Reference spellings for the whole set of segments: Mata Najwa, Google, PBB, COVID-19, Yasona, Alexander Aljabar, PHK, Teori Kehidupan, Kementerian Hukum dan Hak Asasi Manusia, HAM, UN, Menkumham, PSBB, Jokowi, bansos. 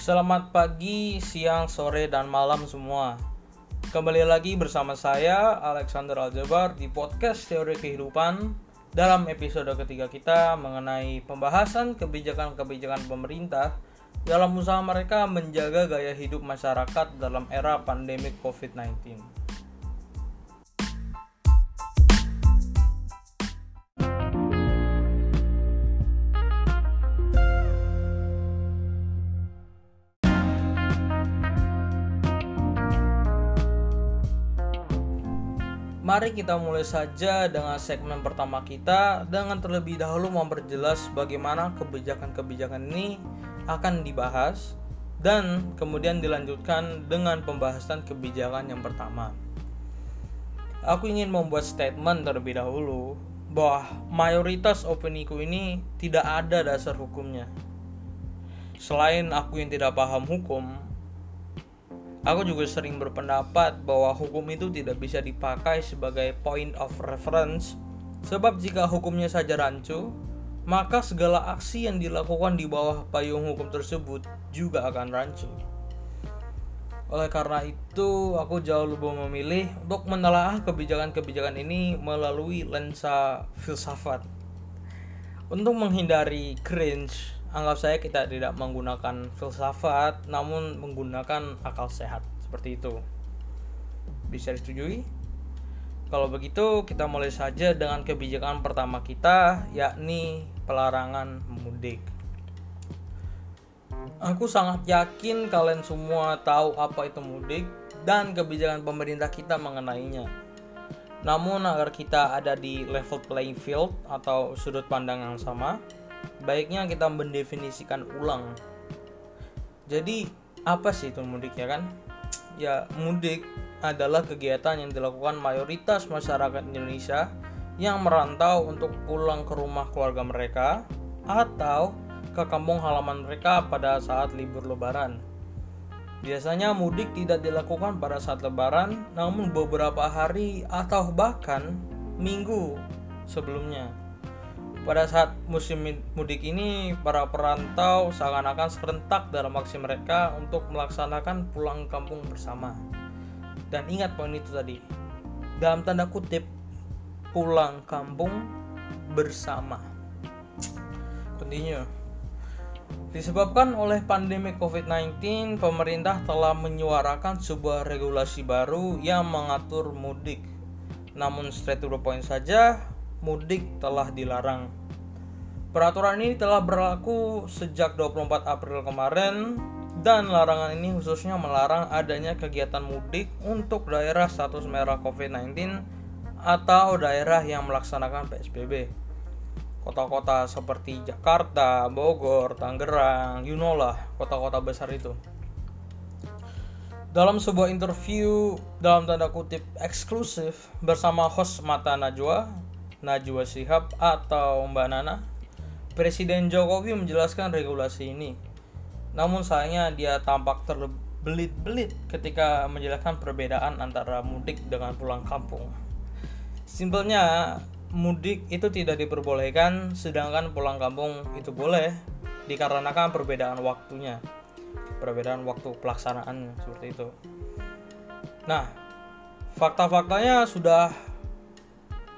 Selamat pagi, siang, sore, dan malam semua. Kembali lagi bersama saya, Alexander Aljabar, di podcast Teori Kehidupan. Dalam episode ketiga kita mengenai pembahasan kebijakan-kebijakan pemerintah dalam usaha mereka menjaga gaya hidup masyarakat dalam era pandemi COVID-19. Mari kita mulai saja dengan segmen pertama kita dengan terlebih dahulu memperjelas bagaimana kebijakan-kebijakan ini akan dibahas dan kemudian dilanjutkan dengan pembahasan kebijakan yang pertama. Aku ingin membuat statement terlebih dahulu bahwa mayoritas opiniku ini tidak ada dasar hukumnya. Selain aku yang tidak paham hukum, aku juga sering berpendapat bahwa hukum itu tidak bisa dipakai sebagai point of reference, sebab jika hukumnya saja rancu, maka segala aksi yang dilakukan di bawah payung hukum tersebut juga akan rancu. Oleh karena itu, aku jauh lebih memilih untuk menelaah kebijakan-kebijakan ini melalui lensa filsafat. Untuk menghindari cringe, anggap saya kita tidak menggunakan filsafat, namun menggunakan akal sehat. Seperti itu. Bisa disetujui? Kalau begitu, kita mulai saja dengan kebijakan pertama kita, yakni pelarangan mudik. Aku sangat yakin kalian semua tahu apa itu mudik dan kebijakan pemerintah kita mengenainya. Namun, agar kita ada di level playing field atau sudut pandang yang sama, baiknya kita mendefinisikan ulang. Jadi apa sih itu mudik, ya kan? Ya, mudik adalah kegiatan yang dilakukan mayoritas masyarakat Indonesia yang merantau untuk pulang ke rumah keluarga mereka atau ke kampung halaman mereka pada saat libur lebaran. Biasanya mudik tidak dilakukan pada saat lebaran, namun beberapa hari atau bahkan minggu sebelumnya. Pada saat musim mudik ini, para perantau seakan-akan serentak dalam aksi mereka untuk melaksanakan pulang kampung bersama. Dan ingat poin itu tadi, dalam tanda kutip, pulang kampung bersama. Continue. Disebabkan oleh pandemi COVID-19, pemerintah telah menyuarakan sebuah regulasi baru yang mengatur mudik. Namun straight to the point saja, mudik telah dilarang. Peraturan ini telah berlaku sejak 24 April kemarin, dan larangan ini khususnya melarang adanya kegiatan mudik untuk daerah status merah COVID-19 atau daerah yang melaksanakan PSBB. Kota-kota seperti Jakarta, Bogor, Tangerang, you know lah, kota-kota besar itu. Dalam sebuah interview dalam tanda kutip eksklusif bersama host Mata Najwa Sihab atau Mbak Nana, Presiden Jokowi menjelaskan regulasi ini. Namun sayangnya dia tampak terbelit-belit ketika menjelaskan perbedaan antara mudik dengan pulang kampung. Simpelnya, mudik itu tidak diperbolehkan, sedangkan pulang kampung itu boleh dikarenakan perbedaan waktunya. Perbedaan waktu pelaksanaannya, seperti itu. Nah, fakta-faktanya sudah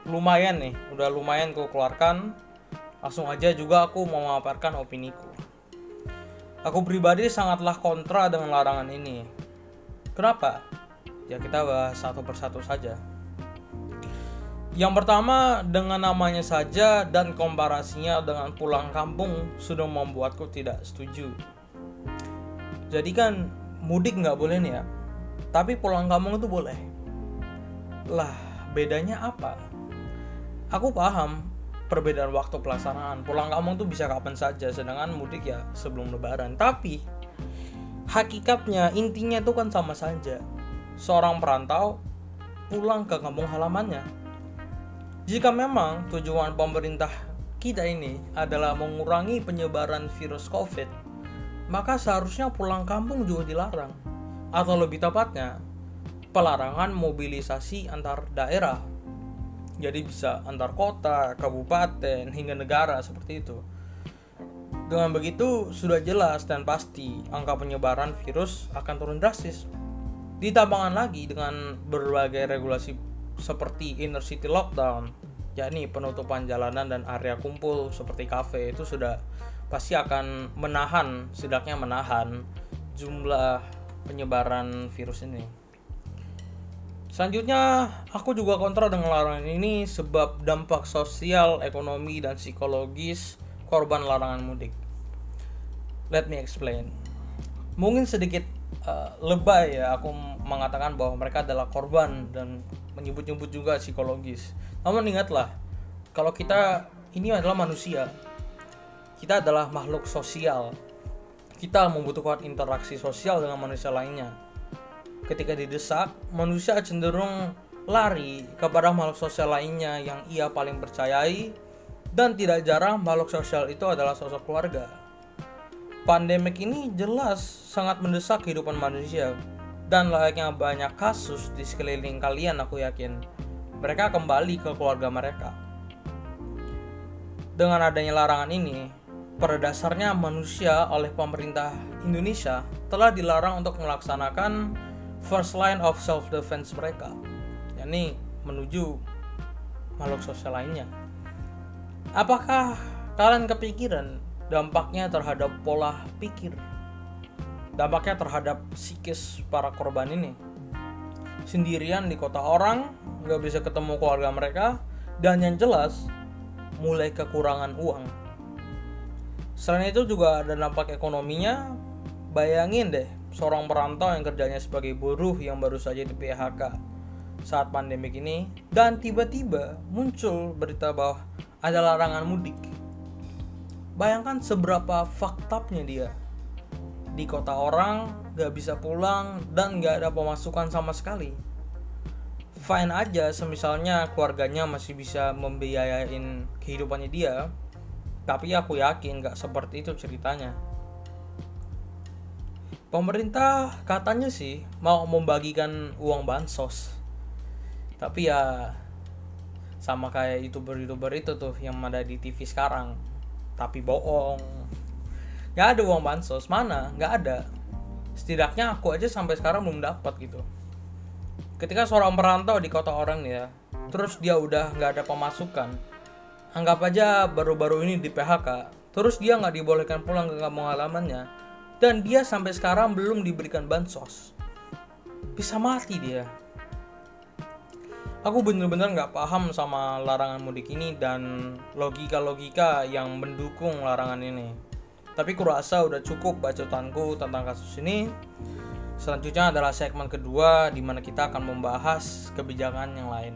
lumayan nih, udah lumayan aku keluarkan. Langsung aja juga aku mau memaparkan opiniku. Aku pribadi sangatlah kontra dengan larangan ini. Kenapa? Ya, kita bahas satu persatu saja. Yang pertama, dengan namanya saja dan komparasinya dengan pulang kampung sudah membuatku tidak setuju. Jadi kan mudik nggak boleh nih ya, tapi pulang kampung itu boleh. Lah, bedanya apa? Aku paham perbedaan waktu pelaksanaan. Pulang kampung tuh bisa kapan saja, sedangkan mudik ya sebelum lebaran. Tapi hakikatnya, intinya itu kan sama saja. Seorang perantau pulang ke kampung halamannya. Jika memang tujuan pemerintah kita ini adalah mengurangi penyebaran virus COVID, maka seharusnya pulang kampung juga dilarang. Atau lebih tepatnya, pelarangan mobilisasi antar daerah. Jadi bisa antar kota, kabupaten, hingga negara, seperti itu. Dengan begitu, sudah jelas dan pasti angka penyebaran virus akan turun drastis. Ditambahkan lagi dengan berbagai regulasi seperti inner city lockdown, yakni penutupan jalanan dan area kumpul seperti kafe, itu sudah pasti akan menahan jumlah penyebaran virus ini. Selanjutnya, aku juga kontra dengan larangan ini sebab dampak sosial, ekonomi, dan psikologis korban larangan mudik. Let me explain. Mungkin sedikit lebay ya aku mengatakan bahwa mereka adalah korban dan menyebut-nyebut juga psikologis. Namun ingatlah, kalau kita ini adalah manusia, kita adalah makhluk sosial. Kita membutuhkan interaksi sosial dengan manusia lainnya. Ketika didesak, manusia cenderung lari kepada makhluk sosial lainnya yang ia paling percayai, dan tidak jarang makhluk sosial itu adalah sosok keluarga. Pandemik ini jelas sangat mendesak kehidupan manusia, dan layaknya banyak kasus di sekeliling kalian, aku yakin mereka kembali ke keluarga mereka. Dengan adanya larangan ini, pada dasarnya manusia oleh pemerintah Indonesia telah dilarang untuk melaksanakan first line of self-defense mereka, yakni menuju makhluk sosial lainnya. Apakah kalian kepikiran dampaknya terhadap pola pikir? Dampaknya terhadap psikis para korban ini. Sendirian di kota orang, gak bisa ketemu keluarga mereka, dan yang jelas, mulai kekurangan uang. Selain itu juga ada dampak ekonominya. Bayangin deh, seorang perantau yang kerjanya sebagai buruh yang baru saja di PHK saat pandemik ini, dan tiba-tiba muncul berita bahwa ada larangan mudik. Bayangkan seberapa faktapnya dia. Di kota orang, gak bisa pulang, dan gak ada pemasukan sama sekali. Fine aja semisalnya keluarganya masih bisa membiayain kehidupannya dia, tapi aku yakin gak seperti itu ceritanya. Pemerintah katanya sih mau membagikan uang bansos, tapi ya sama kayak youtuber-youtuber itu tuh yang ada di TV sekarang, tapi bohong. Gak ada uang bansos, mana? Gak ada. Setidaknya aku aja sampai sekarang belum dapat gitu. Ketika seorang perantau di kota orang ya, terus dia udah gak ada pemasukan. Anggap aja baru-baru ini di PHK, terus dia gak dibolehkan pulang ke kampung halamannya, dan dia sampai sekarang belum diberikan bansos. Bisa mati dia. Aku bener-bener gak paham sama larangan mudik ini dan logika-logika yang mendukung larangan ini. Tapi kurasa udah cukup bacotanku tentang kasus ini. Selanjutnya adalah segmen kedua di mana kita akan membahas kebijakan yang lain.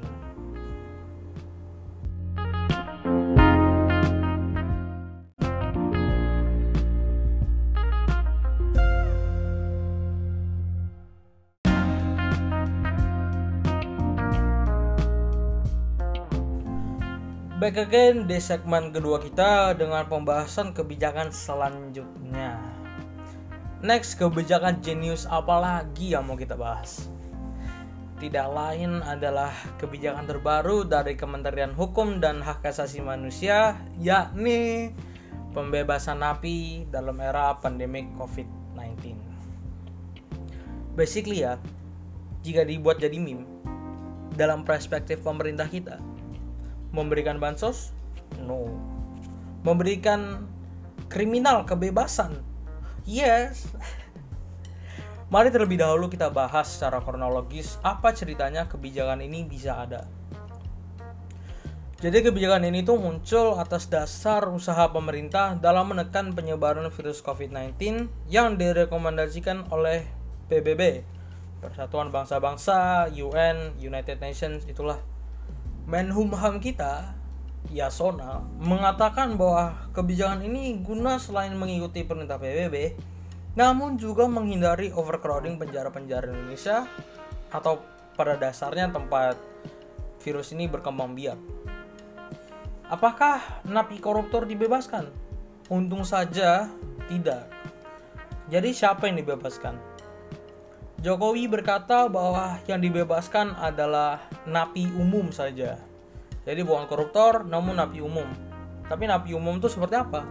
Back again di segmen kedua kita dengan pembahasan kebijakan selanjutnya. Next, kebijakan jenius apa lagi yang mau kita bahas? Tidak lain adalah kebijakan terbaru dari Kementerian Hukum dan Hak Asasi Manusia, yakni pembebasan napi dalam era pandemi COVID-19. Basically ya, jika dibuat jadi meme, dalam perspektif pemerintah kita, memberikan bansos? No. Memberikan kriminal kebebasan? Yes. Mari terlebih dahulu kita bahas secara kronologis apa ceritanya kebijakan ini bisa ada. Jadi kebijakan ini tuh muncul atas dasar usaha pemerintah dalam menekan penyebaran virus COVID-19 yang direkomendasikan oleh PBB, Persatuan Bangsa-Bangsa, UN, United Nations, itulah. Menkumham kita, Yasona, mengatakan bahwa kebijakan ini guna selain mengikuti perintah PBB, namun juga menghindari overcrowding penjara-penjara Indonesia atau pada dasarnya tempat virus ini berkembang biak. Apakah napi koruptor dibebaskan? Untung saja tidak. Jadi siapa yang dibebaskan? Jokowi berkata bahwa yang dibebaskan adalah napi umum saja. Jadi bukan koruptor, namun napi umum. Tapi napi umum itu seperti apa?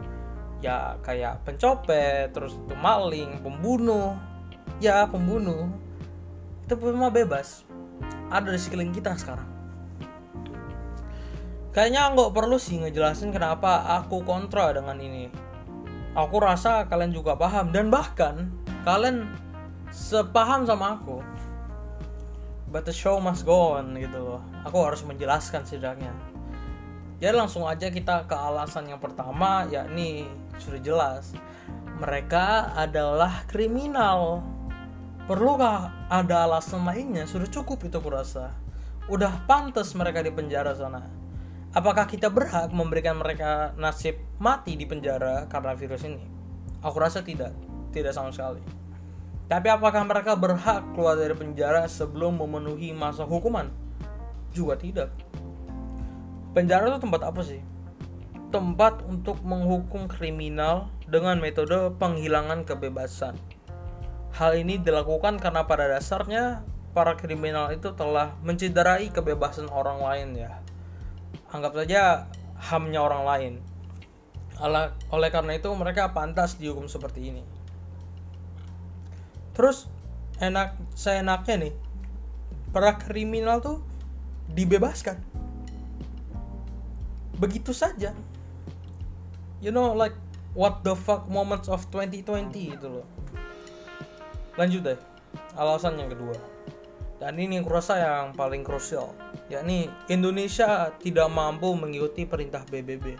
ya kayak pencopet, terus pemaling, pembunuh itu memang bebas, ada di sekeliling kita sekarang. Kayaknya nggak perlu sih ngejelasin kenapa aku kontra dengan ini. Aku rasa kalian juga paham, dan bahkan kalian sepaham sama aku. But the show must go on gitu loh. Aku harus menjelaskan setidaknya. Jadi langsung aja kita ke alasan yang pertama, yakni sudah jelas, mereka adalah kriminal. Perlukah ada alasan lainnya? Sudah cukup itu kurasa. Udah pantas mereka di penjara sana. Apakah kita berhak memberikan mereka nasib mati di penjara karena virus ini? Aku rasa tidak sama sekali. Tapi apakah mereka berhak keluar dari penjara sebelum memenuhi masa hukuman? Juga tidak. Penjara itu tempat apa sih? Tempat untuk menghukum kriminal dengan metode penghilangan kebebasan. Hal ini dilakukan karena pada dasarnya para kriminal itu telah menciderai kebebasan orang lain ya. Anggap saja HAM-nya orang lain. Oleh karena itu mereka pantas dihukum seperti ini. Terus seenaknya nih para kriminal tuh dibebaskan begitu saja. You know, like what the fuck moments of 2020 itu loh. Lanjut deh, alasan yang kedua, dan ini kurasa yang paling krusial, yakni Indonesia tidak mampu mengikuti perintah PBB.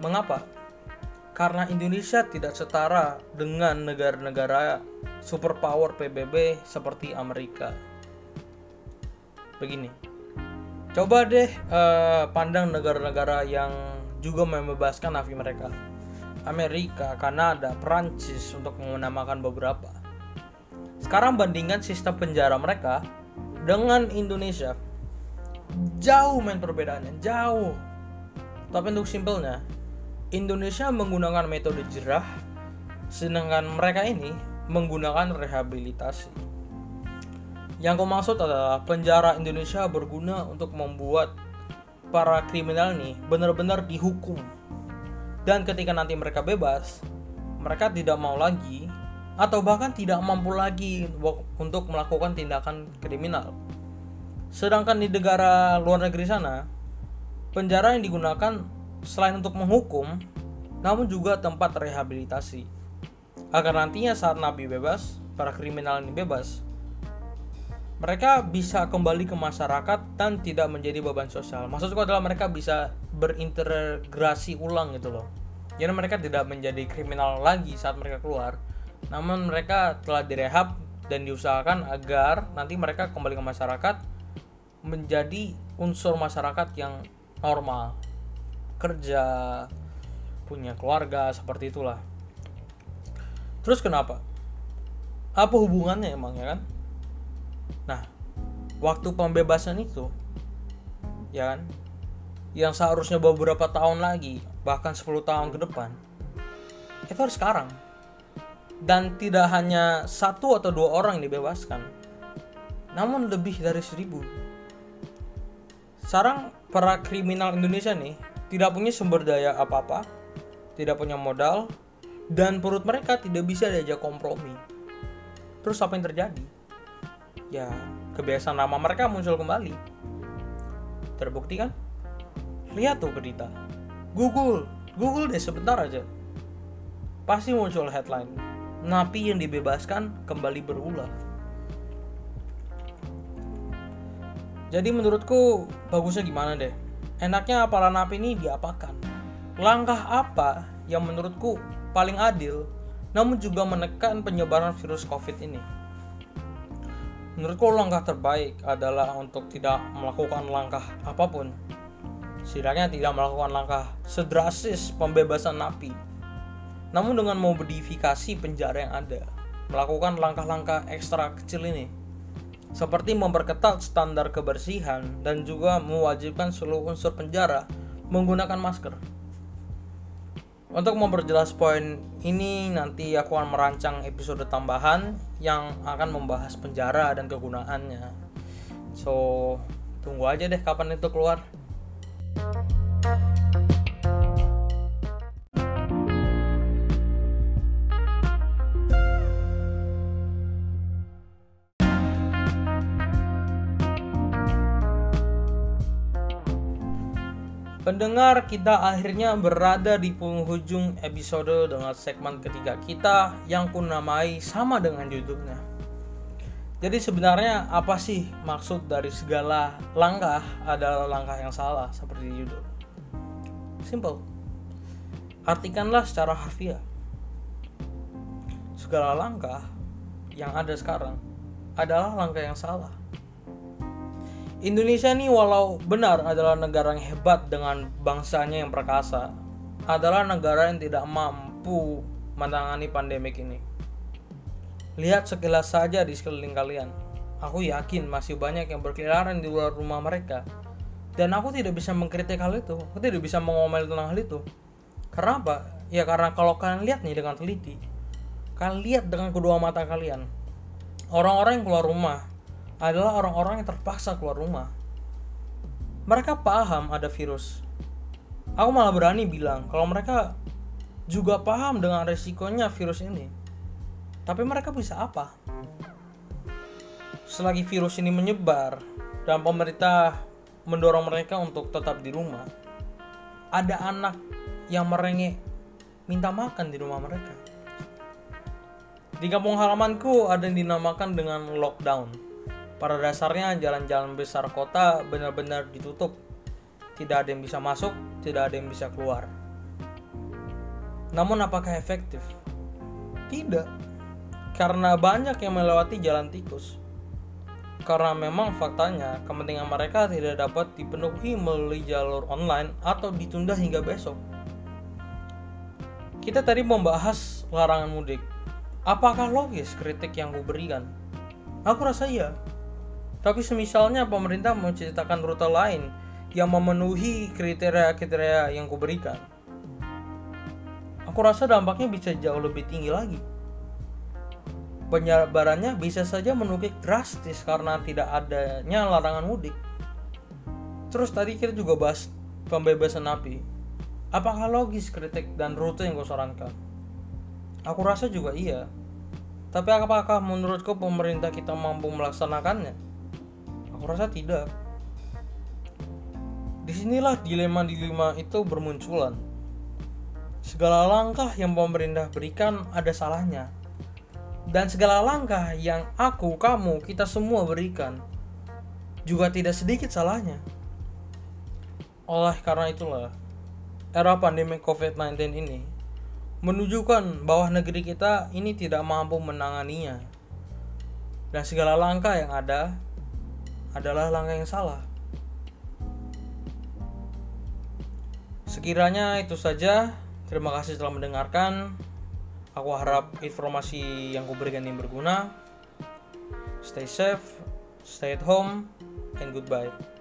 Mengapa? Karena Indonesia tidak setara dengan negara-negara superpower PBB seperti Amerika. Begini, coba deh pandang negara-negara yang juga membebaskan napi mereka. Amerika, Kanada, Perancis, untuk menamakan beberapa. Sekarang bandingkan sistem penjara mereka dengan Indonesia. Jauh main perbedaannya, jauh. Tapi untuk simpelnya, Indonesia menggunakan metode jerah, sedangkan mereka ini menggunakan rehabilitasi. Yang aku maksud adalah penjara Indonesia berguna untuk membuat para kriminal nih benar-benar dihukum. Dan ketika nanti mereka bebas, mereka tidak mau lagi atau bahkan tidak mampu lagi untuk melakukan tindakan kriminal. Sedangkan di negara luar negeri sana, penjara yang digunakan selain untuk menghukum, namun juga tempat rehabilitasi, agar nantinya saat napi bebas, para kriminal ini bebas, mereka bisa kembali ke masyarakat dan tidak menjadi beban sosial. Maksudku adalah mereka bisa berintegrasi ulang gitu loh. Jadi mereka tidak menjadi kriminal lagi saat mereka keluar, namun mereka telah direhab dan diusahakan agar nanti mereka kembali ke masyarakat, menjadi unsur masyarakat yang normal, kerja, punya keluarga, seperti itulah. Terus kenapa? Apa hubungannya emang ya kan? Nah, waktu pembebasan itu ya kan, yang seharusnya beberapa tahun lagi, bahkan 10 tahun ke depan, itu harus sekarang. Dan tidak hanya 1 atau 2 orang yang dibebaskan, namun lebih dari 1000. Sekarang para kriminal Indonesia nih tidak punya sumber daya apa-apa, tidak punya modal, dan perut mereka tidak bisa diajak kompromi. Terus apa yang terjadi? Ya, kebiasaan lama mereka muncul kembali. Terbukti kan? Lihat tuh berita. Google deh sebentar aja. Pasti muncul headline. Napi yang dibebaskan kembali berulah. Jadi menurutku bagusnya gimana deh? Enaknya para napi ini diapakan? Langkah apa yang menurutku paling adil, namun juga menekan penyebaran virus COVID ini? Menurutku langkah terbaik adalah untuk tidak melakukan langkah apapun. Setidaknya tidak melakukan langkah sedrastis pembebasan napi, namun dengan memodifikasi penjara yang ada, melakukan langkah-langkah ekstra kecil ini, seperti memperketat standar kebersihan dan juga mewajibkan seluruh unsur penjara menggunakan masker. Untuk memperjelas poin ini, nanti aku akan merancang episode tambahan yang akan membahas penjara dan kegunaannya. So, tunggu aja deh kapan itu keluar. Pendengar, kita akhirnya berada di penghujung episode dengan segmen ketiga kita yang kunamai sama dengan judulnya. Jadi sebenarnya apa sih maksud dari segala langkah adalah langkah yang salah seperti judul? Simple. Artikanlah secara harfiah. Segala langkah yang ada sekarang adalah langkah yang salah. Indonesia nih walau benar adalah negara yang hebat dengan bangsanya yang perkasa, adalah negara yang tidak mampu menangani pandemik ini. Lihat sekilas saja di sekeliling kalian. Aku yakin masih banyak yang berkeliaran di luar rumah mereka. Dan aku tidak bisa mengkritik hal itu. Aku tidak bisa mengomel tentang hal itu. Kenapa? Ya karena kalau kalian lihat nih dengan teliti, kalian lihat dengan kedua mata kalian, orang-orang yang keluar rumah adalah orang-orang yang terpaksa keluar rumah. Mereka paham ada virus. Aku malah berani bilang kalau mereka juga paham dengan resikonya virus ini. Tapi mereka bisa apa? Selagi virus ini menyebar dan pemerintah mendorong mereka untuk tetap di rumah, ada anak yang merengek minta makan di rumah mereka. Di kampung halamanku ada yang dinamakan dengan lockdown. Pada dasarnya jalan-jalan besar kota benar-benar ditutup. Tidak ada yang bisa masuk, tidak ada yang bisa keluar. Namun apakah efektif? Tidak. Karena banyak yang melewati jalan tikus. Karena memang faktanya kepentingan mereka tidak dapat dipenuhi melalui jalur online atau ditunda hingga besok. Kita tadi membahas larangan mudik. Apakah logis kritik yang kuberikan? Aku rasa iya. Tapi semisalnya pemerintah menciptakan rute lain yang memenuhi kriteria-kriteria yang kuberikan, aku rasa dampaknya bisa jauh lebih tinggi lagi. Penyebarannya bisa saja menukik drastis karena tidak adanya larangan mudik. Terus tadi kita juga bahas pembebasan napi. Apakah logis kritik dan rute yang kau sarankan? Aku rasa juga iya. Tapi apakah menurutku pemerintah kita mampu melaksanakannya? Aku rasa tidak. Disinilah dilema-dilema itu bermunculan. Segala langkah yang pemerintah berikan ada salahnya. Dan segala langkah yang aku, kamu, kita semua berikan juga tidak sedikit salahnya. Oleh karena itulah, era pandemi COVID-19 ini menunjukkan bahwa negeri kita ini tidak mampu menanganinya. Dan segala langkah yang ada adalah langkah yang salah. Sekiranya itu saja. Terima kasih telah mendengarkan. Aku harap informasi yang kuberikan ini berguna. Stay safe, stay at home, and goodbye.